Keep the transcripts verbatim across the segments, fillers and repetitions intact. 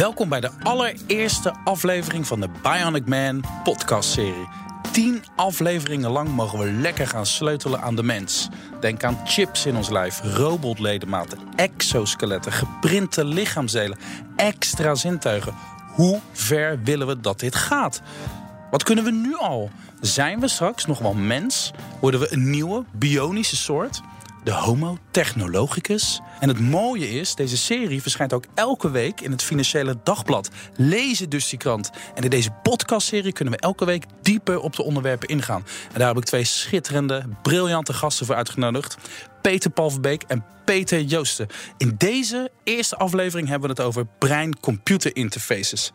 Welkom bij de allereerste aflevering van de Bionic Man podcastserie. Tien afleveringen lang mogen we lekker gaan sleutelen aan de mens. Denk aan chips in ons lijf, robotledematen, exoskeletten, geprinte lichaamsdelen, extra zintuigen. Hoe ver willen we dat dit gaat? Wat kunnen we nu al? Zijn we straks nog wel mens? Worden we een nieuwe, bionische soort? De Homo Technologicus. En het mooie is, deze serie verschijnt ook elke week in het Financiële Dagblad. Lees dus die krant. En in deze podcastserie kunnen we elke week dieper op de onderwerpen ingaan. En daar heb ik twee schitterende, briljante gasten voor uitgenodigd. Peter-Paul Verbeek en Peter Joosten. In deze eerste aflevering hebben we het over brein-computer-interfaces.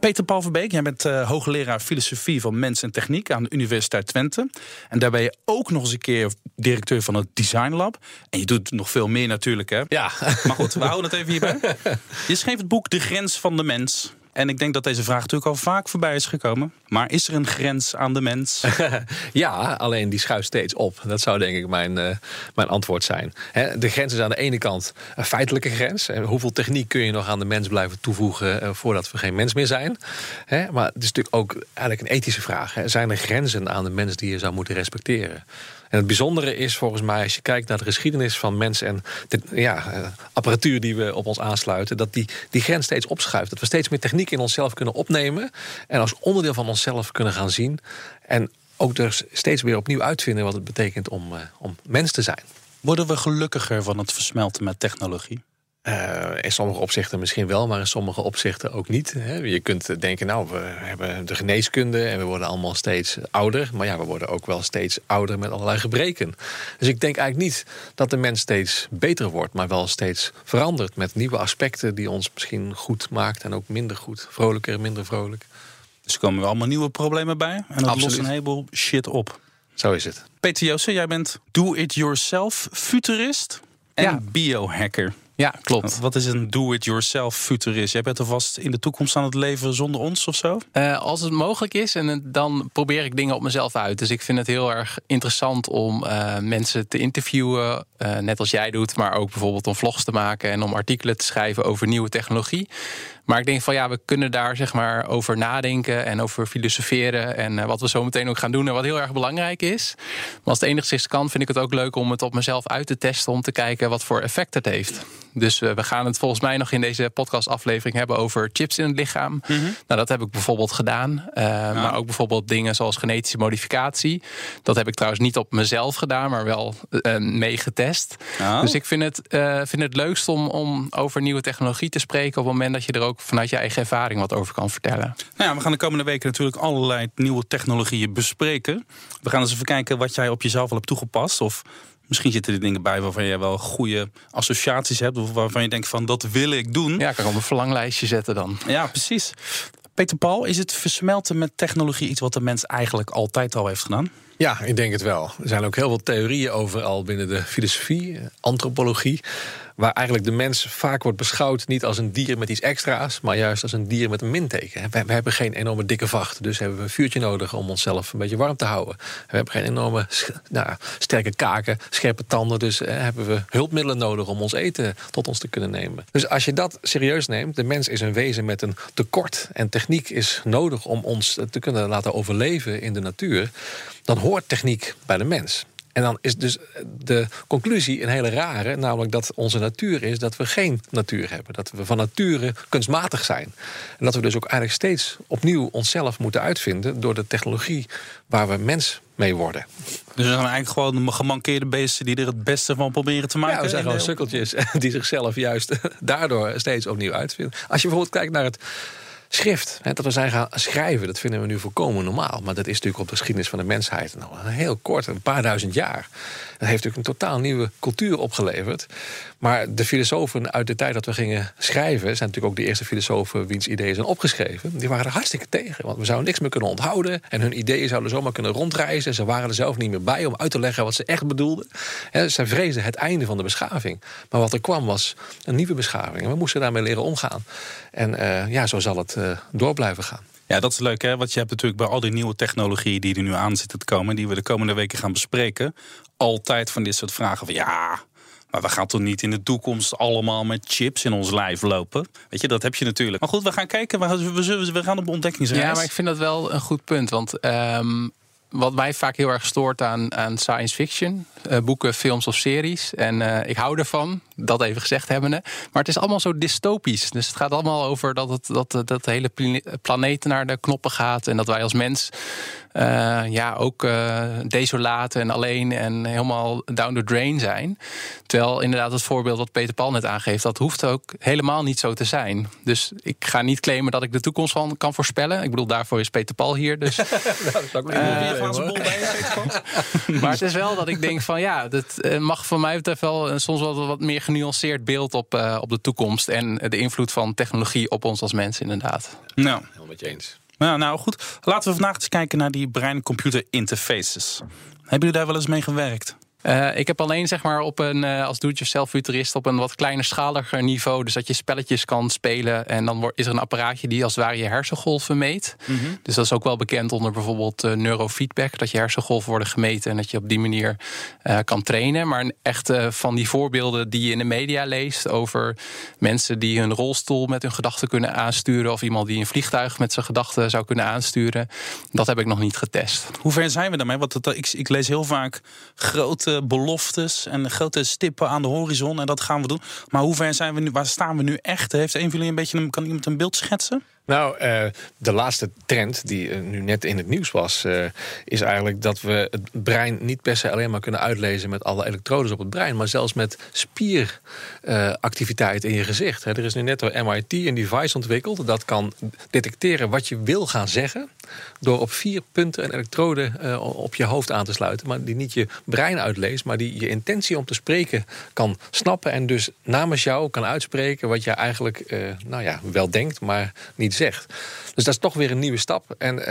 Peter-Paul Verbeek, jij bent uh, hoogleraar filosofie van mens en techniek aan de Universiteit Twente. En daar ben je ook nog eens een keer directeur van het Design Lab. En je doet nog veel meer natuurlijk, hè? Ja. Maar goed, we houden het even hierbij. Je schreef het boek De Grens van de Mens. En ik denk dat deze vraag natuurlijk al vaak voorbij is gekomen. Maar is er een grens aan de mens? Ja, alleen die schuift steeds op. Dat zou denk ik mijn, uh, mijn antwoord zijn. He, de grens is aan de ene kant een feitelijke grens. En hoeveel techniek kun je nog aan de mens blijven toevoegen uh, voordat we geen mens meer zijn? He, maar het is natuurlijk ook eigenlijk een ethische vraag. He. Zijn er grenzen aan de mens die je zou moeten respecteren? En het bijzondere is volgens mij, als je kijkt naar de geschiedenis van mens en de ja, apparatuur die we op ons aansluiten, dat die, die grens steeds opschuift. Dat we steeds meer techniek in onszelf kunnen opnemen en als onderdeel van onszelf kunnen gaan zien. En ook dus steeds weer opnieuw uitvinden wat het betekent om, uh, om mens te zijn. Worden we gelukkiger van het versmelten met technologie? Uh, in sommige opzichten misschien wel, maar in sommige opzichten ook niet. Hè. Je kunt denken, nou, we hebben de geneeskunde en we worden allemaal steeds ouder. Maar ja, we worden ook wel steeds ouder met allerlei gebreken. Dus ik denk eigenlijk niet dat de mens steeds beter wordt, maar wel steeds verandert met nieuwe aspecten die ons misschien goed maakt en ook minder goed. Vrolijker, minder vrolijk. Dus er komen er allemaal nieuwe problemen bij en dat lost een heleboel shit op. Zo is het. Peter Joosten, jij bent do-it-yourself futurist en ja. biohacker. Ja, klopt. Wat is een do-it-yourself futurist? Jij bent alvast in de toekomst aan het leven zonder ons of zo? Uh, als het mogelijk is, en dan probeer ik dingen op mezelf uit. Dus ik vind het heel erg interessant om uh, mensen te interviewen. Uh, net als jij doet, maar ook bijvoorbeeld om vlogs te maken en om artikelen te schrijven over nieuwe technologie. Maar ik denk van ja, we kunnen daar zeg maar over nadenken en over filosoferen. En uh, wat we zo meteen ook gaan doen en wat heel erg belangrijk is. Maar als het enigszins kan, vind ik het ook leuk om het op mezelf uit te testen. Om te kijken wat voor effect het heeft. Dus uh, we gaan het volgens mij nog in deze podcastaflevering hebben over chips in het lichaam. Mm-hmm. Nou, dat heb ik bijvoorbeeld gedaan. Uh, ja. Maar ook bijvoorbeeld dingen zoals genetische modificatie. Dat heb ik trouwens niet op mezelf gedaan, maar wel uh, meegetest. Oh. Dus ik vind het, uh, vind het leukst om, om over nieuwe technologie te spreken op het moment dat je er ook vanuit je eigen ervaring wat over kan vertellen. Nou ja, we gaan de komende weken natuurlijk allerlei nieuwe technologieën bespreken. We gaan eens even kijken wat jij op jezelf al hebt toegepast. Of misschien zitten er dingen bij waarvan jij wel goede associaties hebt. Of waarvan je denkt van dat wil ik doen. Ja, ik kan op een verlanglijstje zetten dan. Ja, precies. Peter-Paul, is het versmelten met technologie iets wat de mens eigenlijk altijd al heeft gedaan? Ja, ik denk het wel. Er zijn ook heel veel theorieën over al binnen de filosofie, antropologie, waar eigenlijk de mens vaak wordt beschouwd niet als een dier met iets extra's, maar juist als een dier met een minteken. We hebben geen enorme dikke vacht, dus hebben we een vuurtje nodig om onszelf een beetje warm te houden. We hebben geen enorme nou, sterke kaken, scherpe tanden, dus hebben we hulpmiddelen nodig om ons eten tot ons te kunnen nemen. Dus als je dat serieus neemt, de mens is een wezen met een tekort en techniek is nodig om ons te kunnen laten overleven in de natuur, dan hoort techniek bij de mens. En dan is dus de conclusie een hele rare, namelijk dat onze natuur is dat we geen natuur hebben. Dat we van nature kunstmatig zijn. En dat we dus ook eigenlijk steeds opnieuw onszelf moeten uitvinden door de technologie waar we mens mee worden. Dus we zijn eigenlijk gewoon de gemankeerde beesten die er het beste van proberen te maken. Ja, we zijn gewoon sukkeltjes die zichzelf juist daardoor steeds opnieuw uitvinden. Als je bijvoorbeeld kijkt naar het schrift, hè, dat we zijn gaan schrijven, dat vinden we nu volkomen normaal. Maar dat is natuurlijk op de geschiedenis van de mensheid nou, heel kort, een paar duizend jaar. Dat heeft natuurlijk een totaal nieuwe cultuur opgeleverd. Maar de filosofen uit de tijd dat we gingen schrijven, zijn natuurlijk ook de eerste filosofen wiens ideeën zijn opgeschreven. Die waren er hartstikke tegen, want we zouden niks meer kunnen onthouden. En hun ideeën zouden zomaar kunnen rondreizen. Ze waren er zelf niet meer bij om uit te leggen wat ze echt bedoelden. He, ze vreesden het einde van de beschaving. Maar wat er kwam was een nieuwe beschaving. En we moesten daarmee leren omgaan. En uh, ja, zo zal het door blijven gaan. Ja, dat is leuk, hè? Want je hebt natuurlijk bij al die nieuwe technologieën die er nu aan zitten te komen, die we de komende weken gaan bespreken, altijd van dit soort vragen van ja, Maar we gaan toch niet in de toekomst allemaal met chips in ons lijf lopen? Weet je, dat heb je natuurlijk. Maar goed, we gaan kijken. We gaan op ontdekkingsreis. Ja, maar ik vind dat wel een goed punt. Want um, wat mij vaak heel erg stoort aan, aan science fiction... Uh, boeken, films of series. En uh, ik hou ervan, dat even gezegd hebbende. Maar het is allemaal zo dystopisch. Dus het gaat allemaal over dat, het, dat, dat de hele planeet naar de knoppen gaat... en dat wij als mens uh, ja, ook uh, desolaat en alleen en helemaal down the drain zijn. Terwijl inderdaad het voorbeeld wat Peter Paul net aangeeft... dat hoeft ook helemaal niet zo te zijn. Dus ik ga niet claimen dat ik de toekomst van kan voorspellen. Ik bedoel, daarvoor is Peter Paul hier. Dus, nou, dat is ook uh, weer zijn bol bij je. Maar het is wel dat ik denk... van ja, dat mag voor mij betreft wel soms wel wat meer genuanceerd beeld op, uh, op de toekomst en de invloed van technologie op ons als mensen inderdaad. Nou, heel met je eens. Nou, nou goed, laten we vandaag eens kijken naar die brein-computer-interfaces. Hebben jullie daar wel eens mee gewerkt? Uh, ik heb alleen zeg maar op een uh, als do-it-yourself futurist op een wat kleiner schaliger niveau, dus dat je spelletjes kan spelen en dan wordt, is er een apparaatje die als het ware je hersengolven meet. Mm-hmm. Dus dat is ook wel bekend onder bijvoorbeeld uh, neurofeedback, dat je hersengolven worden gemeten en dat je op die manier uh, kan trainen. Maar echt uh, van die voorbeelden die je in de media leest over mensen die hun rolstoel met hun gedachten kunnen aansturen of iemand die een vliegtuig met zijn gedachten zou kunnen aansturen, dat heb ik nog niet getest. Hoe ver zijn we daarmee? Want het, ik, ik lees heel vaak grote beloftes en grote stippen aan de horizon en dat gaan we doen. Maar hoe ver zijn we nu? Waar staan we nu echt? Heeft een van jullie een beetje een, kan iemand een beeld schetsen? Nou, uh, de laatste trend die uh, nu net in het nieuws was... Uh, is eigenlijk dat we het brein niet per se alleen maar kunnen uitlezen... met alle elektrodes op het brein, maar zelfs met spieractiviteit uh, in je gezicht. He, er is nu net door M I T een device ontwikkeld... dat kan detecteren wat je wil gaan zeggen... door op vier punten een elektrode uh, op je hoofd aan te sluiten... maar die niet je brein uitleest, maar die je intentie om te spreken kan snappen... en dus namens jou kan uitspreken wat je eigenlijk uh, nou ja, wel denkt, maar niet zegt. Dus dat is toch weer een nieuwe stap. En uh,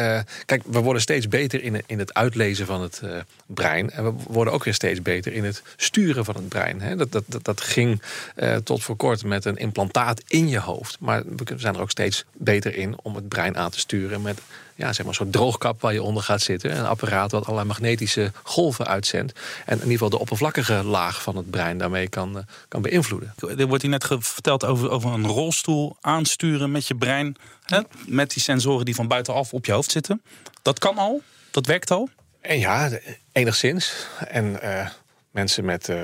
kijk, we worden steeds beter in, in het uitlezen van het uh, brein. En we worden ook weer steeds beter in het sturen van het brein. Hè. Dat, dat, dat, dat ging uh, tot voor kort met een implantaat in je hoofd. Maar we zijn er ook steeds beter in om het brein aan te sturen... met ja, zeg maar een soort droogkap waar je onder gaat zitten. Een apparaat wat allerlei magnetische golven uitzendt. En in ieder geval de oppervlakkige laag van het brein daarmee kan, kan beïnvloeden. Er wordt hier net verteld over, over een rolstoel aansturen met je brein. Hè? Met die sensoren die van buitenaf op je hoofd zitten. Dat kan al, dat werkt al. En ja, enigszins. En... Uh... Mensen met uh,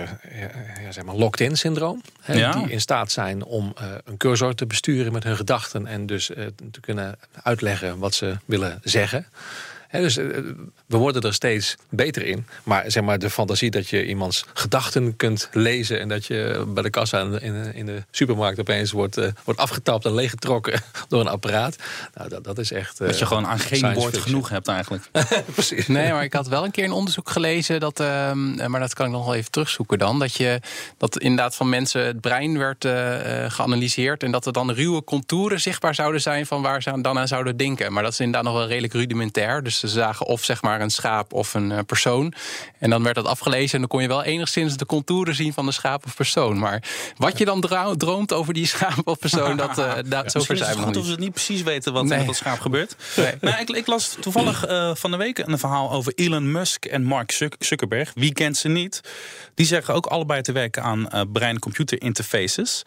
ja, zeg maar locked-in-syndroom. Hè, ja. Die in staat zijn om uh, een cursor te besturen met hun gedachten. En dus uh, te kunnen uitleggen wat ze willen zeggen. Hè, dus uh, we worden er steeds beter in. Maar, zeg maar de fantasie dat je iemands gedachten kunt lezen. En dat je bij de kassa in, in de supermarkt opeens wordt, uh, wordt afgetapt en leeggetrokken door een apparaat. Nou, dat, dat is echt. Uh, dat je gewoon aan geen woord genoeg hebt eigenlijk. Precies. Nee, maar ik had wel een keer een onderzoek gelezen. Dat, uh, maar dat kan ik nog wel even terugzoeken dan. Dat, je, dat inderdaad van mensen het brein werd uh, geanalyseerd. En dat er dan ruwe contouren zichtbaar zouden zijn van waar ze dan aan zouden denken. Maar dat is inderdaad nog wel redelijk rudimentair. Dus ze zagen of zeg maar een schaap of een persoon. En dan werd dat afgelezen en dan kon je wel enigszins de contouren zien van de schaap of persoon. Maar wat je dan dra- droomt over die schaap of persoon, dat, uh, dat ja, zo ver zijn we nog niet. Of ze het niet precies weten wat nee. met dat schaap gebeurt. Nee. Nou, ik, ik las toevallig uh, van de week een verhaal over Elon Musk en Mark Zuckerberg. Wie kent ze niet? Die zeggen ook allebei te werken aan uh, brein-computer-interfaces.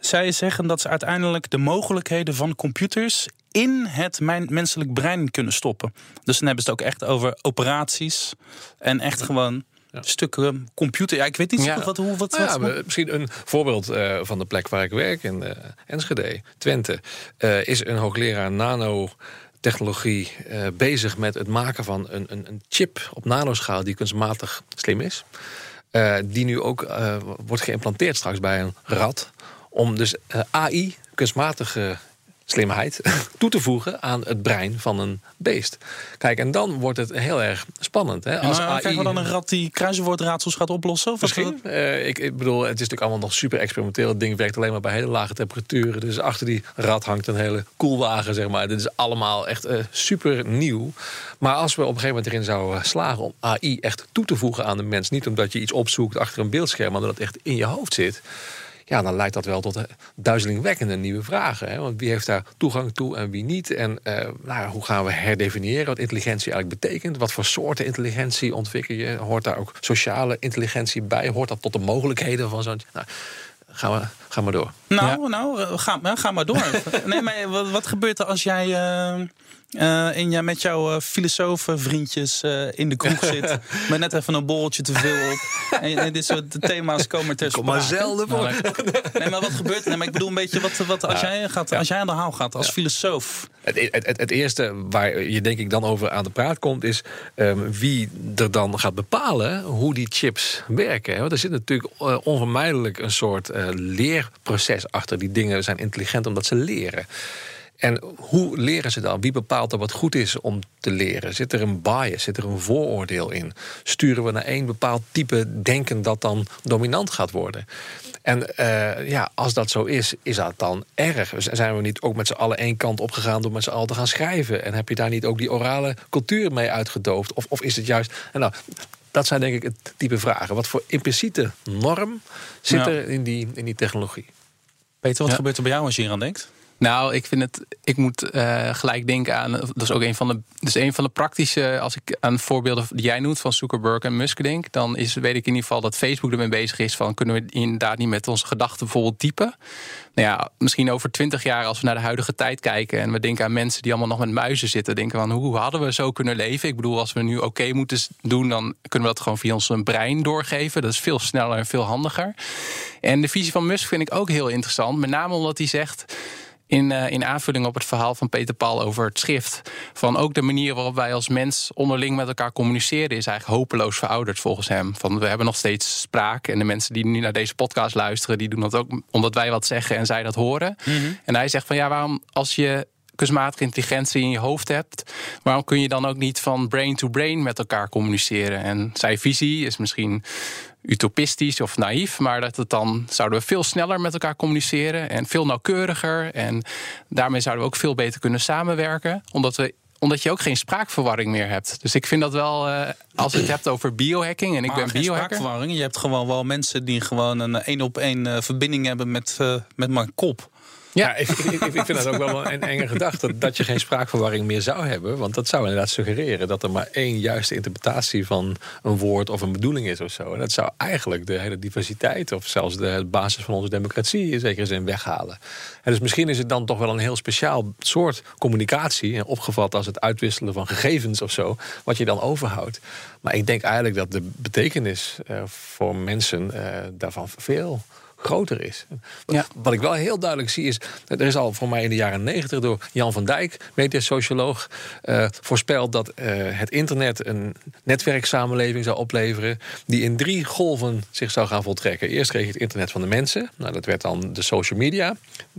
Zij zeggen dat ze uiteindelijk de mogelijkheden van computers in het menselijk brein kunnen stoppen. Dus dan hebben ze het ook echt over operaties en echt gewoon... Ja. Stukken computer. Ja, ik weet niet ja. wat, hoe, wat, nou ja, wat... Maar misschien een voorbeeld uh, van de plek waar ik werk in uh, Enschede, Twente, uh, is een hoogleraar nanotechnologie uh, bezig met het maken van een, een, een chip op nanoschaal die kunstmatig slim is. Uh, die nu ook uh, wordt geïmplanteerd straks bij een rat om dus uh, A I kunstmatige slimheid toe te voegen aan het brein van een beest. Kijk, en dan wordt het heel erg spannend. Hè? Als A I... Krijgen we dan een rat die kruiswoordraadsels gaat oplossen? Of misschien. Dat... Uh, ik, ik bedoel, het is natuurlijk allemaal nog super experimenteel. Het ding werkt alleen maar bij hele lage temperaturen. Dus achter die rat hangt een hele koelwagen, zeg maar. Dit is allemaal echt uh, super nieuw. Maar als we op een gegeven moment erin zouden slagen om A I echt toe te voegen aan de mens... niet omdat je iets opzoekt achter een beeldscherm... maar omdat het echt in je hoofd zit... ja, dan leidt dat wel tot duizelingwekkende nieuwe vragen. Hè? Want wie heeft daar toegang toe en wie niet? En uh, nou, hoe gaan we herdefiniëren wat intelligentie eigenlijk betekent? Wat voor soorten intelligentie ontwikkel je? Hoort daar ook sociale intelligentie bij? Hoort dat tot de mogelijkheden van zo'n... Nou, Gaan we, gaan we door. Nou, ja. nou ga, ga maar door. Nee, maar wat, wat gebeurt er als jij uh, uh, in, met jouw filosofenvriendjes uh, in de kroeg zit... met net even een borreltje te veel op? en, en dit soort thema's komen ter sprake. Kom maar zelden voor. Nou, nee, maar wat gebeurt er? Nee, maar ik bedoel een beetje wat, wat als, ja, jij gaat, ja. als jij aan de haal gaat als ja. filosoof. Het, het, het, het eerste waar je denk ik dan over aan de praat komt... is um, wie er dan gaat bepalen hoe die chips werken. Want er zit natuurlijk onvermijdelijk een soort... Uh, leerproces achter. Die dingen zijn intelligent omdat ze leren. En hoe leren ze dan? Wie bepaalt dan wat goed is om te leren? Zit er een bias, zit er een vooroordeel in? Sturen we naar één bepaald type denken dat dan dominant gaat worden? En uh, ja, als dat zo is, is dat dan erg? Zijn we niet ook met z'n allen één kant opgegaan door met z'n allen te gaan schrijven? En heb je daar niet ook die orale cultuur mee uitgedoofd? Of, of is het juist... Nou, dat zijn denk ik het type vragen. Wat voor impliciete norm zit nou. er in die, in die technologie? Peter, wat ja. gebeurt er bij jou als je hier aan denkt? Nou, ik vind het. Ik moet uh, gelijk denken aan. Dat is ook een van de. Dus een van de praktische. Als ik aan voorbeelden die jij noemt van Zuckerberg en Musk denk, dan is, weet ik in ieder geval dat Facebook ermee bezig is. Van kunnen we inderdaad niet met onze gedachten bijvoorbeeld typen? Nou ja, misschien over twintig jaar als we naar de huidige tijd kijken en we denken aan mensen die allemaal nog met muizen zitten, denken van hoe hadden we zo kunnen leven? Ik bedoel, als we nu oké okay moeten doen, dan kunnen we dat gewoon via ons brein doorgeven. Dat is veel sneller en veel handiger. En de visie van Musk vind ik ook heel interessant, met name omdat hij zegt. In, uh, in aanvulling op het verhaal van Peter-Paul over het schrift. Van ook de manier waarop wij als mens onderling met elkaar communiceren... is eigenlijk hopeloos verouderd volgens hem. Van, we hebben nog steeds spraak. En de mensen die nu naar deze podcast luisteren... die doen dat ook omdat wij wat zeggen en zij dat horen. Mm-hmm. En hij zegt van ja, waarom als je... kunstmatige intelligentie in je hoofd hebt... waarom kun je dan ook niet van brain to brain met elkaar communiceren? En zijn visie is misschien utopistisch of naïef... maar dat het dan zouden we veel sneller met elkaar communiceren... en veel nauwkeuriger. En daarmee zouden we ook veel beter kunnen samenwerken... omdat we omdat je ook geen spraakverwarring meer hebt. Dus ik vind dat wel, uh, als je het hebt over biohacking... en ik maar ben geen biohacker... spraakverwarring. Je hebt gewoon wel mensen die gewoon een één-op-één uh, verbinding hebben met, uh, met mijn kop... Ja, ja ik, ik, ik vind dat ook wel een enge gedachte... dat je geen spraakverwarring meer zou hebben. Want dat zou inderdaad suggereren... dat er maar één juiste interpretatie van een woord of een bedoeling is of zo. En dat zou eigenlijk de hele diversiteit... of zelfs de basis van onze democratie in zekere zin weghalen. En dus misschien is het dan toch wel een heel speciaal soort communicatie... en opgevat als het uitwisselen van gegevens of zo... wat je dan overhoudt. Maar ik denk eigenlijk dat de betekenis uh, voor mensen uh, daarvan veel... groter is. Wat, ja. wat ik wel heel duidelijk zie is... er is al voor mij in de jaren negentig door Jan van Dijk... mediasocioloog, uh, voorspeld dat uh, het internet... een netwerksamenleving zou opleveren... die in drie golven zich zou gaan voltrekken. Eerst kreeg je het internet van de mensen. Nou, dat werd dan de social media.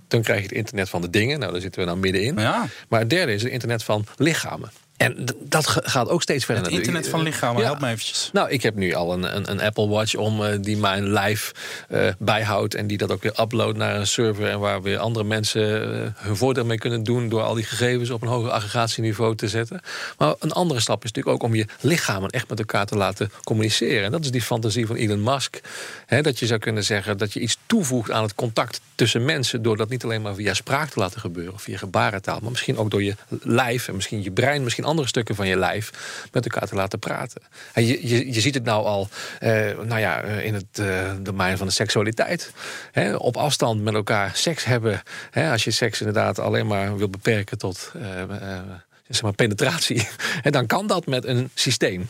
Dan krijg je het internet van de dingen. Nou, daar zitten we nou middenin. Ja. Maar het derde is het internet van lichamen. En d- dat g- gaat ook steeds verder. Het internet van lichamen, ja. help me eventjes. Nou, ik heb nu al een, een, een Apple Watch om uh, die mijn lijf uh, bijhoudt... en die dat ook weer uploadt naar een server... en waar weer andere mensen uh, hun voordeel mee kunnen doen... door al die gegevens op een hoger aggregatieniveau te zetten. Maar een andere stap is natuurlijk ook om je lichamen... echt met elkaar te laten communiceren. En dat is die fantasie van Elon Musk. Hè, dat je zou kunnen zeggen dat je iets toevoegt aan het contact tussen mensen... door dat niet alleen maar via spraak te laten gebeuren... of via gebarentaal, maar misschien ook door je lijf... en misschien je brein, misschien andere stukken van je lijf met elkaar te laten praten. En je, je, je ziet het nou al eh, nou ja, in het uh, domein van de seksualiteit. Hè, op afstand met elkaar seks hebben. Hè, als je seks inderdaad alleen maar wil beperken tot... Uh, uh, Zeg maar penetratie. En dan kan dat met een systeem.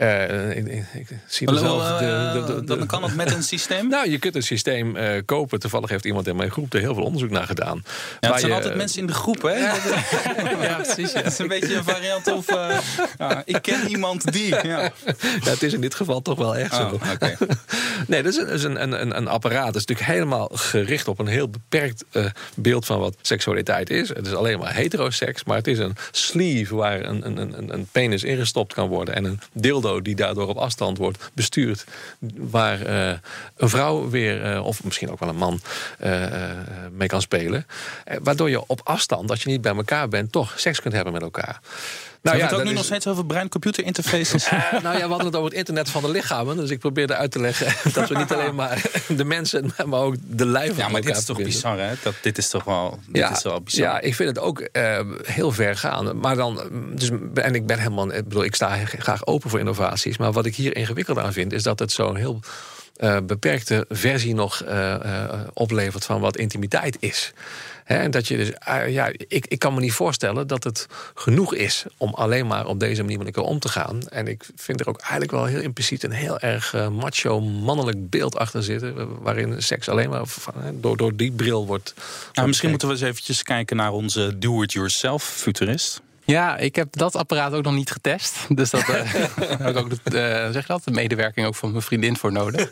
Uh, ik, ik, ik zie mezelf de, de, de, de, dan kan dat met een systeem? Nou, je kunt een systeem uh, kopen. Toevallig heeft iemand in mijn groep er heel veel onderzoek naar gedaan. Ja, het zijn je, altijd mensen in de groep, hè? Ja, ja precies. Ja. Het is een beetje een variant of... Uh, ja, ik ken iemand die... Ja. Ja, het is in dit geval toch wel echt oh, zo. Okay. Nee, dat is, een, is een, een, een apparaat. Dat is natuurlijk helemaal gericht op een heel beperkt uh, beeld van wat seksualiteit is. Het is alleen maar heteroseks, maar het is een... waar een, een, een penis ingestopt kan worden... en een dildo die daardoor op afstand wordt bestuurd... waar uh, een vrouw weer, uh, of misschien ook wel een man, uh, mee kan spelen. Uh, waardoor je op afstand, als je niet bij elkaar bent... toch seks kunt hebben met elkaar. Nou, ja, het ook nu is... nog steeds over brein-computer-interfaces? Uh, nou ja, we hadden het over het internet van de lichamen. Dus ik probeerde uit te leggen dat we niet alleen maar de mensen, maar ook de lijven. Ja, maar dit is toch bizar, hè? Dat, dit is toch wel, dit ja, is wel bizar. Ja, ik vind het ook uh, heel ver gaan. Maar dan, dus, en ik ben helemaal, ik bedoel, ik sta graag open voor innovaties. Maar wat ik hier ingewikkeld aan vind, is dat het zo'n heel uh, beperkte versie nog uh, uh, oplevert van wat intimiteit is. He, en dat je dus, uh, ja, ik, ik kan me niet voorstellen dat het genoeg is om alleen maar op deze manier met elkaar om te gaan. En ik vind er ook eigenlijk wel heel impliciet een heel erg uh, macho, mannelijk beeld achter zitten, waarin seks alleen maar van, he, door, door die bril wordt. Nou, misschien moeten we eens eventjes kijken naar onze do-it-yourself-futurist. Ja, ik heb dat apparaat ook nog niet getest. Dus daar uh, heb ik ook de, uh, zeg dat, de medewerking ook van mijn vriendin voor nodig.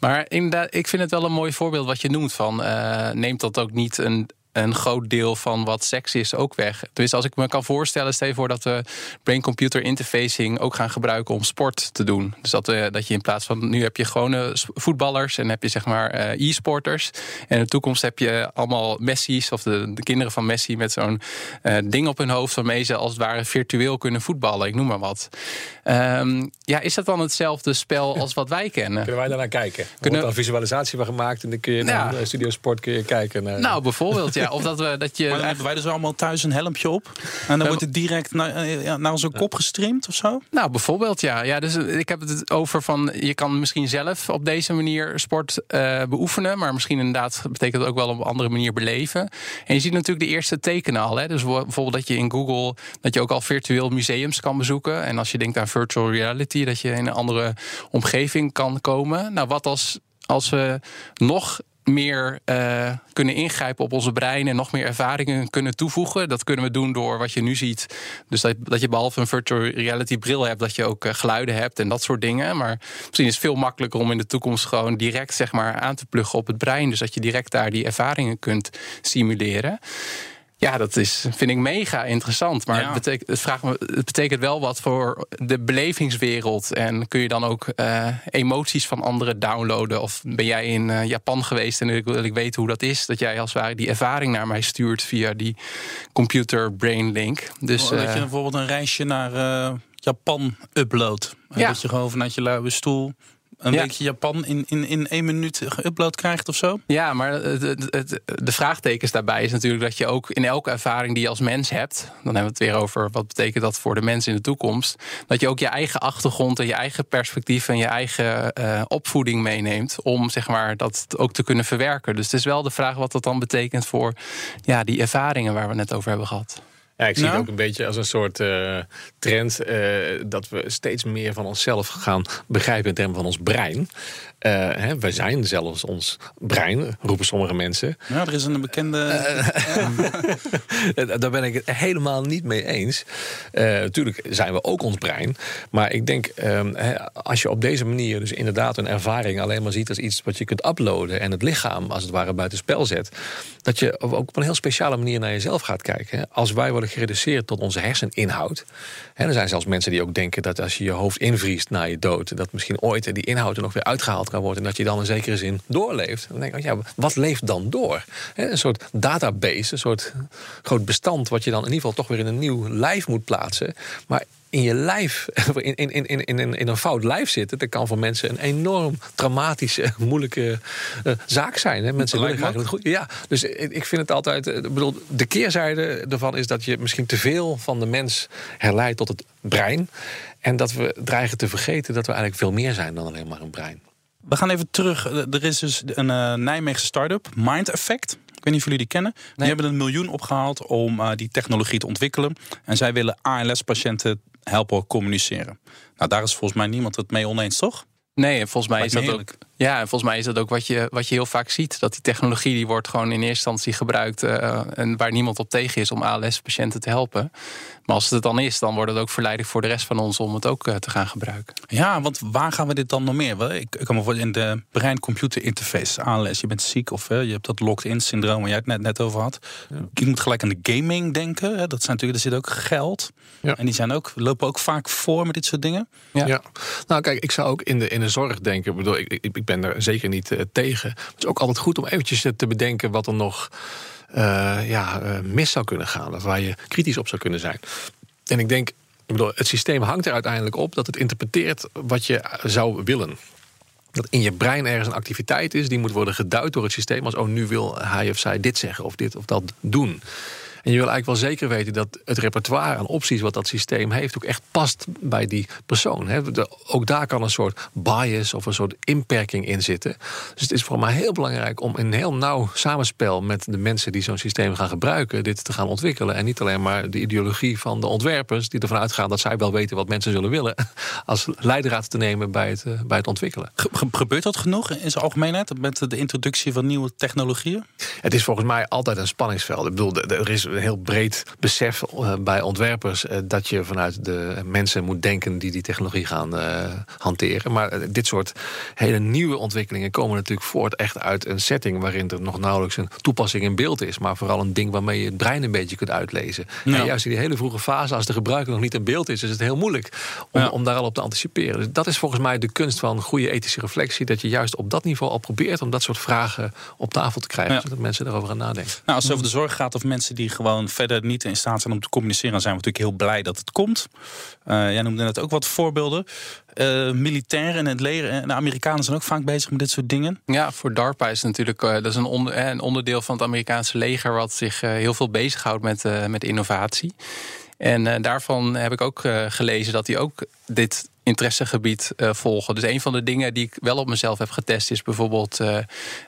Maar inderdaad, ik vind het wel een mooi voorbeeld wat je noemt van uh, neemt dat ook niet een... een groot deel van wat seks is ook weg. Dus als ik me kan voorstellen, stel je voor dat we brain-computer-interfacing ook gaan gebruiken om sport te doen. Dus dat, uh, dat je in plaats van, nu heb je gewone voetballers en heb je zeg maar uh, e-sporters. En in de toekomst heb je allemaal Messi's of de, de kinderen van Messi met zo'n uh, ding op hun hoofd waarmee ze als het ware virtueel kunnen voetballen. Ik noem maar wat. Um, ja, is dat dan hetzelfde spel als wat wij kennen? Kunnen wij daarnaar kijken? Er wordt een visualisatie van gemaakt en dan kun je naar ja. Studio Sport kun je kijken. Naar... Nou, bijvoorbeeld, ja. Ja, of dat we, dat je maar dan hebben wij dus allemaal thuis een helmpje op. En dan wordt het direct naar, naar onze kop gestreamd of zo? Nou, bijvoorbeeld, ja. ja. Dus ik heb het over van, je kan misschien zelf op deze manier sport uh, beoefenen. Maar misschien inderdaad betekent het ook wel op een andere manier beleven. En je ziet natuurlijk de eerste tekenen al. Hè? Dus bijvoorbeeld dat je in Google, dat je ook al virtueel museums kan bezoeken. En als je denkt aan virtual reality, dat je in een andere omgeving kan komen. Nou, wat als, als we nog... meer uh, kunnen ingrijpen op onze brein en nog meer ervaringen kunnen toevoegen. Dat kunnen we doen door wat je nu ziet. Dus dat, dat je behalve een virtual reality bril hebt, dat je ook uh, geluiden hebt en dat soort dingen. Maar misschien is het veel makkelijker om in de toekomst gewoon direct zeg maar aan te pluggen op het brein. Dus dat je direct daar die ervaringen kunt simuleren. Ja, dat is, vind ik mega interessant. Maar ja. het, betekent, het, vraagt me, het betekent wel wat voor de belevingswereld. En kun je dan ook uh, emoties van anderen downloaden? Of ben jij in uh, Japan geweest en ik, wil ik weten hoe dat is? Dat jij als het ware die ervaring naar mij stuurt via die computer-brain link. Dus, oh, dat uh, je bijvoorbeeld een reisje naar uh, Japan upload. Ja. Dat je gewoon vanuit je luie stoel... een ja. beetje Japan in, in, in één minuut geüpload krijgt of zo? Ja, maar het, het, de vraagtekens daarbij is natuurlijk dat je ook in elke ervaring die je als mens hebt, dan hebben we het weer over wat betekent dat voor de mens in de toekomst, dat je ook je eigen achtergrond en je eigen perspectief en je eigen uh, opvoeding meeneemt om zeg maar dat ook te kunnen verwerken. Dus het is wel de vraag wat dat dan betekent voor ja, die ervaringen waar we net over hebben gehad. Ja, ik zie nou. het ook een beetje als een soort uh, trend... Uh, dat we steeds meer van onszelf gaan begrijpen in termen van ons brein. Uh, hè, wij zijn zelfs ons brein, roepen sommige mensen. Nou, er is een bekende... Uh, daar ben ik het helemaal niet mee eens. Uh, natuurlijk zijn we ook ons brein. Maar ik denk, um, hè, als je op deze manier dus inderdaad een ervaring alleen maar ziet als iets wat je kunt uploaden en het lichaam als het ware buitenspel zet, dat je ook op een heel speciale manier naar jezelf gaat kijken. Hè. Als wij worden gereduceerd tot onze herseninhoud. En er zijn zelfs mensen die ook denken dat als je je hoofd invriest na je dood, dat misschien ooit die inhoud er nog weer uitgehaald kan worden en dat je dan in zekere zin doorleeft. Dan denk ik, ja, wat leeft dan door? Een soort database, een soort groot bestand wat je dan in ieder geval toch weer in een nieuw lijf moet plaatsen. Maar in je lijf, in, in, in, in, in een fout lijf zitten, dat kan voor mensen een enorm traumatische, moeilijke uh, zaak zijn. Hè? Mensen willen graag het goed. Ja, dus ik vind het altijd. Ik bedoel, de keerzijde ervan is dat je misschien te veel van de mens herleidt tot het brein. En dat we dreigen te vergeten dat we eigenlijk veel meer zijn dan alleen maar een brein. We gaan even terug. Er is dus een uh, Nijmeegse start-up, Mind Effect. Ik weet niet of jullie die kennen. Die nee. hebben een miljoen opgehaald om uh, die technologie te ontwikkelen. En zij willen A L S-patiënten helpen communiceren. Nou, daar is volgens mij niemand het mee oneens, toch? Nee, volgens mij is dat ook. Ja, en volgens mij is dat ook wat je, wat je heel vaak ziet. Dat die technologie die wordt gewoon in eerste instantie gebruikt. Uh, en waar niemand op tegen is om A L S-patiënten te helpen. Maar als het het dan is, dan wordt het ook verleidelijk voor de rest van ons om het ook uh, te gaan gebruiken. Ja, want waar gaan we dit dan nog meer? Ik, ik kan me voorstellen, in de brein-computer-interface, A L S, je bent ziek of uh, je hebt dat locked-in-syndroom waar jij het net, net over had. Ja. Je moet gelijk aan de gaming denken. Hè? Dat zijn natuurlijk, er zit ook geld. Ja. En die zijn ook, lopen ook vaak voor met dit soort dingen. Ja. ja. Nou, kijk, ik zou ook in de, in de zorg denken. Ik bedoel, ik, ik, ik ben er zeker niet uh, tegen. Het is ook altijd goed om eventjes te bedenken wat er nog uh, ja, uh, mis zou kunnen gaan. Of waar je kritisch op zou kunnen zijn. En ik denk, Ik bedoel, het systeem hangt er uiteindelijk op dat het interpreteert wat je zou willen. Dat in je brein ergens een activiteit is die moet worden geduid door het systeem als oh, nu wil hij of zij dit zeggen of dit of dat doen. En je wil eigenlijk wel zeker weten dat het repertoire aan opties wat dat systeem heeft ook echt past bij die persoon. Hè? De, ook daar kan een soort bias of een soort inperking in zitten. Dus het is voor mij heel belangrijk om in een heel nauw samenspel met de mensen die zo'n systeem gaan gebruiken, dit te gaan ontwikkelen. En niet alleen maar de ideologie van de ontwerpers die ervan uitgaan dat zij wel weten wat mensen zullen willen, als leidraad te nemen bij het, bij het ontwikkelen. Ge- gebeurt dat genoeg in zijn algemeenheid met de introductie van nieuwe technologieën? Het is volgens mij altijd een spanningsveld. Ik bedoel, er is een heel breed besef bij ontwerpers dat je vanuit de mensen moet denken die die technologie gaan uh, hanteren. Maar dit soort hele nieuwe ontwikkelingen komen natuurlijk voort echt uit een setting waarin er nog nauwelijks een toepassing in beeld is, maar vooral een ding waarmee je het brein een beetje kunt uitlezen. Ja. En juist in die hele vroege fase, als de gebruiker nog niet in beeld is, is het heel moeilijk om, ja. om daar al op te anticiperen. Dus dat is volgens mij de kunst van goede ethische reflectie, dat je juist op dat niveau al probeert om dat soort vragen op tafel te krijgen, ja. zodat mensen daarover gaan nadenken. Nou, als het over de zorg gaat of mensen die gewoon verder niet in staat zijn om te communiceren, dan zijn we natuurlijk heel blij dat het komt. Uh, jij noemde net ook wat voorbeelden. Uh, militairen en het leger en de Amerikanen zijn ook vaak bezig met dit soort dingen. Ja, voor DARPA is natuurlijk uh, dat is een, onder, eh, een onderdeel van het Amerikaanse leger wat zich uh, heel veel bezighoudt met, uh, met innovatie. En uh, daarvan heb ik ook uh, gelezen dat die ook dit interessegebied uh, volgen. Dus een van de dingen die ik wel op mezelf heb getest is bijvoorbeeld uh,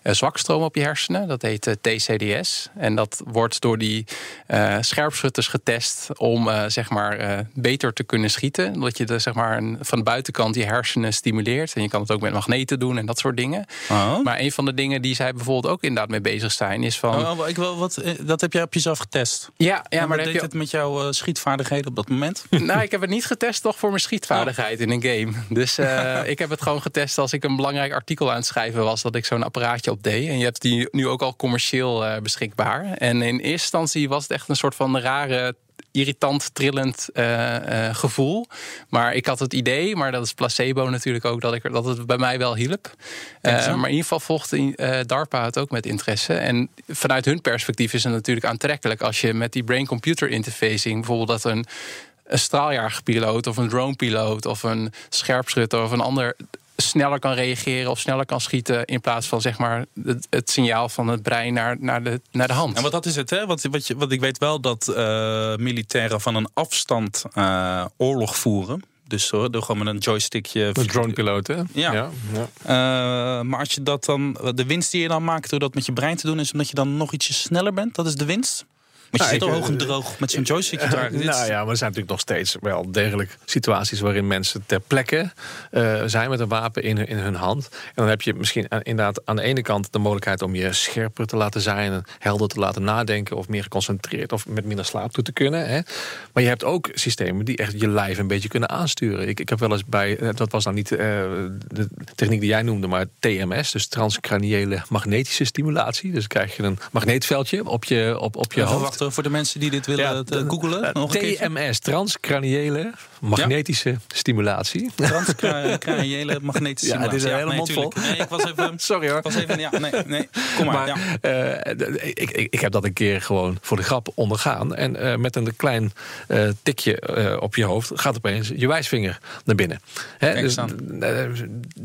zwakstroom op je hersenen. Dat heet uh, T C D S. En dat wordt door die uh, scherpschutters getest om uh, zeg maar uh, beter te kunnen schieten. Omdat je de, zeg maar een, van de buitenkant je hersenen stimuleert. En je kan het ook met magneten doen en dat soort dingen. Oh. Maar een van de dingen die zij bijvoorbeeld ook inderdaad mee bezig zijn is van... Oh, ik wil wat, dat heb jij op jezelf getest? Ja. ja maar wat deed je... het met jouw uh, schietvaardigheden op dat moment? Nou, ik heb het niet getest toch voor mijn schietvaardigheid in een game. Dus uh, ik heb het gewoon getest als ik een belangrijk artikel aan het schrijven was, dat ik zo'n apparaatje op deed. En je hebt die nu ook al commercieel uh, beschikbaar. En in eerste instantie was het echt een soort van rare, irritant, trillend uh, uh, gevoel. Maar ik had het idee, maar dat is placebo natuurlijk ook, dat, ik, dat het bij mij wel hielp. Uh, maar in ieder geval volgt uh, DARPA het ook met interesse. En vanuit hun perspectief is het natuurlijk aantrekkelijk als je met die brein-computer-interfacing bijvoorbeeld dat een een straaljagerpiloot of een dronepiloot of een scherpschutter of een ander sneller kan reageren of sneller kan schieten in plaats van zeg maar het, het signaal van het brein naar, naar, de, naar de hand. En wat dat is het, hè? Want wat je, wat ik weet wel dat uh, militairen van een afstand uh, oorlog voeren. Dus hoor, door gewoon met een joystickje. Een dronepiloot, hè? Ja. ja, ja. Uh, maar als je dat dan, de winst die je dan maakt door dat met je brein te doen, is omdat je dan nog ietsje sneller bent. Dat is de winst. Maar je nou, zit al hoog en droog met zo'n joystick. Uh, uh, nou ja, maar er zijn natuurlijk nog steeds wel degelijk situaties waarin mensen ter plekke uh, zijn met een wapen in hun, in hun hand. En dan heb je misschien aan, inderdaad aan de ene kant de mogelijkheid om je scherper te laten zijn, helder te laten nadenken of meer geconcentreerd of met minder slaap toe te kunnen. Hè. Maar je hebt ook systemen die echt je lijf een beetje kunnen aansturen. Ik, ik heb wel eens bij, dat was dan niet uh, de techniek die jij noemde, maar T M S, dus transcraniële magnetische stimulatie. Dus krijg je een magneetveldje op je, op, op je uh, hoofd. Voor de mensen die dit willen ja, uh, googelen. Uh, T M S, transcraniële magnetische ja. stimulatie. Transcraniële magnetische ja, stimulatie. Het is een ja, hele nee, mond vol. Nee, ik was even, sorry hoor. Ik was even, ja, nee, nee. Kom maar. maar ja. uh, ik, ik, ik heb dat een keer gewoon voor de grap ondergaan. En uh, met een klein uh, tikje uh, op je hoofd gaat opeens je wijsvinger naar binnen. Hè, dus, uh,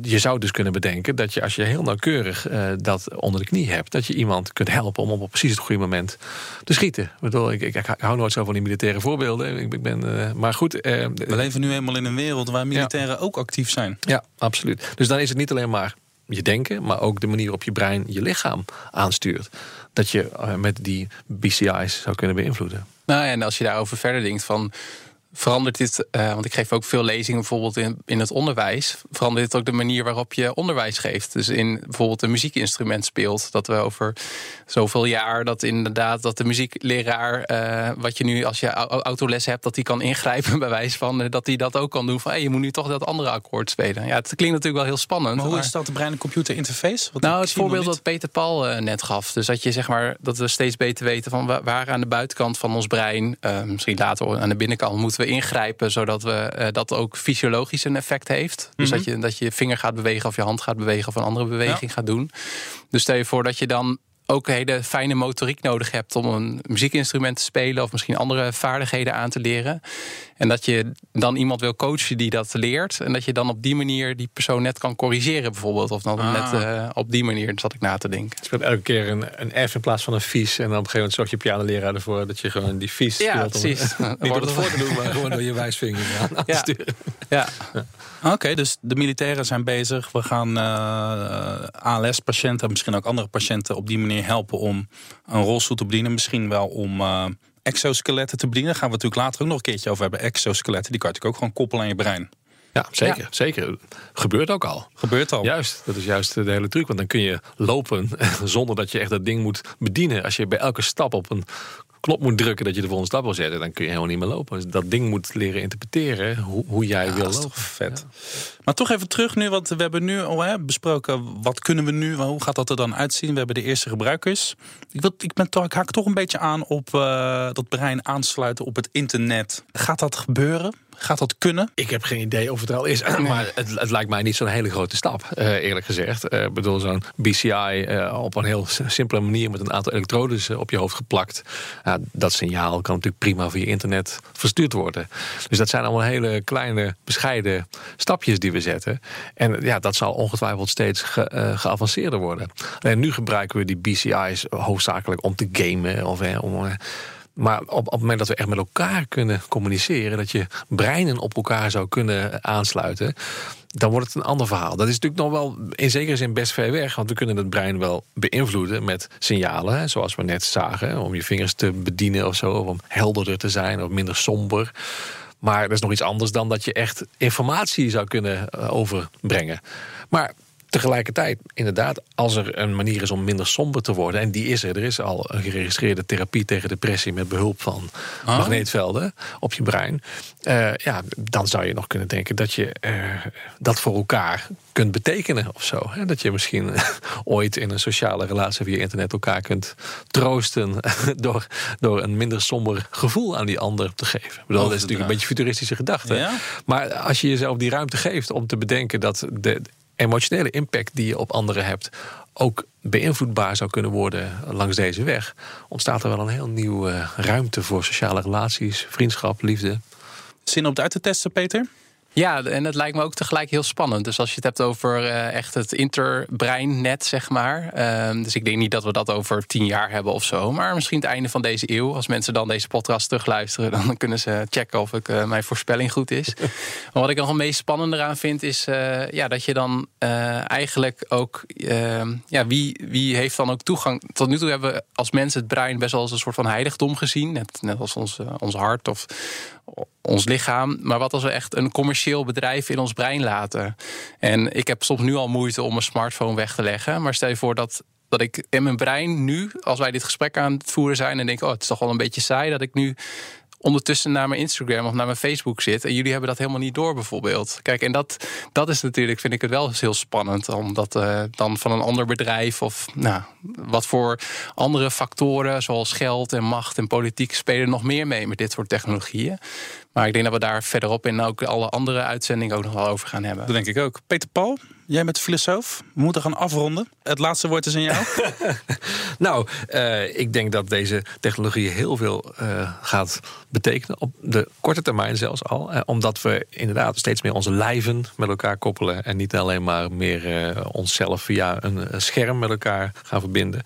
je zou dus kunnen bedenken dat je als je heel nauwkeurig uh, dat onder de knie hebt, dat je iemand kunt helpen om op precies het goede moment te schieten. Ik, ik, ik hou nooit zo van die militaire voorbeelden. Ik, ik ben, uh, maar goed. Uh, We leven nu eenmaal in een wereld waar militairen ja. ook actief zijn. Ja, absoluut. Dus dan is het niet alleen maar je denken, maar ook de manier waarop je brein je lichaam aanstuurt. Dat je uh, met die B C I's zou kunnen beïnvloeden. Nou ja, en als je daarover verder denkt van, verandert dit, uh, want ik geef ook veel lezingen bijvoorbeeld in, in het onderwijs, verandert dit ook de manier waarop je onderwijs geeft. Dus in bijvoorbeeld een muziekinstrument speelt, dat we over zoveel jaar dat inderdaad dat de muziekleraar, uh, wat je nu als je autoles hebt, dat die kan ingrijpen bij wijze van, uh, dat die dat ook kan doen van, hey, je moet nu toch dat andere akkoord spelen. Ja, het klinkt natuurlijk wel heel spannend. Maar hoe maar... is dat de brein-computer-interface? Wat nou, het voorbeeld dat Peter-Paul uh, net gaf, dus dat je zeg maar, dat we steeds beter weten van waar aan de buitenkant van ons brein, uh, misschien later aan de binnenkant moeten we ingrijpen, zodat we, uh, dat ook fysiologisch een effect heeft. Mm-hmm. Dus dat je, dat je vinger gaat bewegen of je hand gaat bewegen of een andere beweging ja. gaat doen. Dus stel je voor dat je dan ook hele fijne motoriek nodig hebt om een muziekinstrument te spelen of misschien andere vaardigheden aan te leren. En dat je dan iemand wil coachen die dat leert. En dat je dan op die manier die persoon net kan corrigeren bijvoorbeeld. Of dan ah. net uh, op die manier zat ik na te denken. Het speelt elke keer een, een F in plaats van een vies. En dan op een gegeven moment zorg je pianoleraar ervoor dat je gewoon die vies speelt. Ja, precies. Om, niet door het voor te doen, maar gewoon door je wijsvinger aan te sturen. Ja. ja. Oké, okay, dus de militairen zijn bezig. We gaan uh, A L S-patiënten, misschien ook andere patiënten op die manier helpen om een rolstoel te bedienen. Misschien wel om uh, exoskeletten te bedienen. Daar gaan we natuurlijk later ook nog een keertje over hebben. Exoskeletten, die kan je natuurlijk ook gewoon koppelen aan je brein. Ja, zeker. Ja. zeker. Gebeurt ook al. Gebeurt al. Juist, dat is juist de hele truc. Want dan kun je lopen zonder dat je echt dat ding moet bedienen. Als je bij elke stap op een knop moet drukken dat je de volgende stap wil zetten, dan kun je helemaal niet meer lopen. Dus dat ding moet leren interpreteren hoe, hoe jij ja, wil lopen. Dat is toch vet. Ja. Maar toch even terug nu, want we hebben nu al hè, besproken wat kunnen we nu, hoe gaat dat er dan uitzien? We hebben de eerste gebruikers. Ik, wil, ik, ben toch, ik haak toch een beetje aan op uh, dat brein aansluiten op het internet. Gaat dat gebeuren? Gaat dat kunnen? Ik heb geen idee of het er al is. Maar het, het lijkt mij niet zo'n hele grote stap, uh, eerlijk gezegd. Ik uh, bedoel, zo'n B C I uh, op een heel simpele manier met een aantal elektrodes op je hoofd geplakt. Uh, dat signaal kan natuurlijk prima via internet verstuurd worden. Dus dat zijn allemaal hele kleine, bescheiden stapjes die we zetten. En ja, dat zal ongetwijfeld steeds ge, uh, geavanceerder worden. Alleen nu gebruiken we die B C I's hoofdzakelijk om te gamen of uh, om... Uh, Maar op, op het moment dat we echt met elkaar kunnen communiceren, dat je breinen op elkaar zou kunnen aansluiten, dan wordt het een ander verhaal. Dat is natuurlijk nog wel in zekere zin best ver weg, want we kunnen het brein wel beïnvloeden met signalen, zoals we net zagen, om je vingers te bedienen of zo, of om helderder te zijn of minder somber. Maar dat is nog iets anders dan dat je echt informatie zou kunnen overbrengen. Maar tegelijkertijd, inderdaad, als er een manier is om minder somber te worden, en die is er, er is al een geregistreerde therapie tegen depressie met behulp van oh. magneetvelden op je brein. Uh, ja, dan zou je nog kunnen denken dat je uh, dat voor elkaar kunt betekenen of zo. Hè? Dat je misschien ooit in een sociale relatie via internet elkaar kunt troosten door, door een minder somber gevoel aan die ander te geven. Ik bedoel, dat is natuurlijk een beetje futuristische gedachte. Ja? Maar als je jezelf die ruimte geeft om te bedenken dat de emotionele impact die je op anderen hebt ook beïnvloedbaar zou kunnen worden langs deze weg, ontstaat er wel een heel nieuwe ruimte voor sociale relaties, vriendschap, liefde. Zin om het uit te testen, Peter? Ja, en dat lijkt me ook tegelijk heel spannend. Dus als je het hebt over uh, echt het interbreinnet, zeg maar. Uh, dus ik denk niet dat we dat over tien jaar hebben of zo. Maar misschien het einde van deze eeuw. Als mensen dan deze podcast terugluisteren, dan kunnen ze checken of ik, uh, mijn voorspelling goed is. Maar wat ik nog het meest spannende aan vind, is uh, ja, dat je dan uh, eigenlijk ook... Uh, ja, wie, wie heeft dan ook toegang... Tot nu toe hebben we als mensen het brein best wel als een soort van heiligdom gezien. Net, net als ons, uh, ons hart of ons lichaam. Maar wat als we echt een commercieel bedrijf in ons brein laten? En ik heb soms nu al moeite om mijn smartphone weg te leggen. Maar stel je voor dat, dat ik in mijn brein nu, als wij dit gesprek aan het voeren zijn, en denk, oh, het is toch wel een beetje saai dat ik nu ondertussen naar mijn Instagram of naar mijn Facebook zit. En jullie hebben dat helemaal niet door, bijvoorbeeld. Kijk, en dat, dat is natuurlijk, vind ik het wel heel spannend. Omdat uh, dan van een ander bedrijf of nou, wat voor andere factoren, zoals geld en macht en politiek, spelen nog meer mee met dit soort technologieën. Maar ik denk dat we daar verderop in ook alle andere uitzendingen ook nog wel over gaan hebben. Dat denk ik ook. Peter-Paul, jij bent filosoof. We moeten gaan afronden. Het laatste woord is aan jou. Nou, uh, ik denk dat deze technologie heel veel uh, gaat betekenen. Op de korte termijn zelfs al. Uh, omdat we inderdaad steeds meer onze lijven met elkaar koppelen. En niet alleen maar meer uh, onszelf via een, een scherm met elkaar gaan verbinden.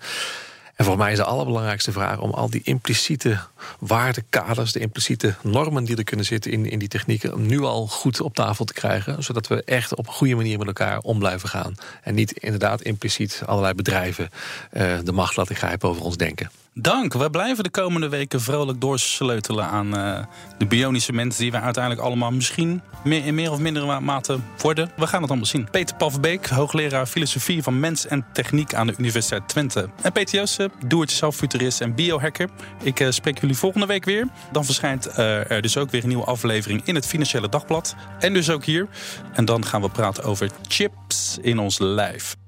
En voor mij is de allerbelangrijkste vraag om al die impliciete waardekaders, de impliciete normen die er kunnen zitten in, in die technieken, om nu al goed op tafel te krijgen, zodat we echt op een goede manier met elkaar om blijven gaan. En niet inderdaad impliciet allerlei bedrijven uh, de macht laten grijpen over ons denken. Dank, we blijven de komende weken vrolijk doorsleutelen aan uh, de bionische mens die we uiteindelijk allemaal misschien meer, in meer of mindere mate worden. We gaan het allemaal zien. Peter-Paul Verbeek, hoogleraar filosofie van mens en techniek aan de Universiteit Twente. En Peter Joosten, doe-het-jezelf futurist en biohacker. Ik uh, spreek jullie volgende week weer. Dan verschijnt uh, er dus ook weer een nieuwe aflevering in het Financiële Dagblad. En dus ook hier. En dan gaan we praten over chips in ons lijf.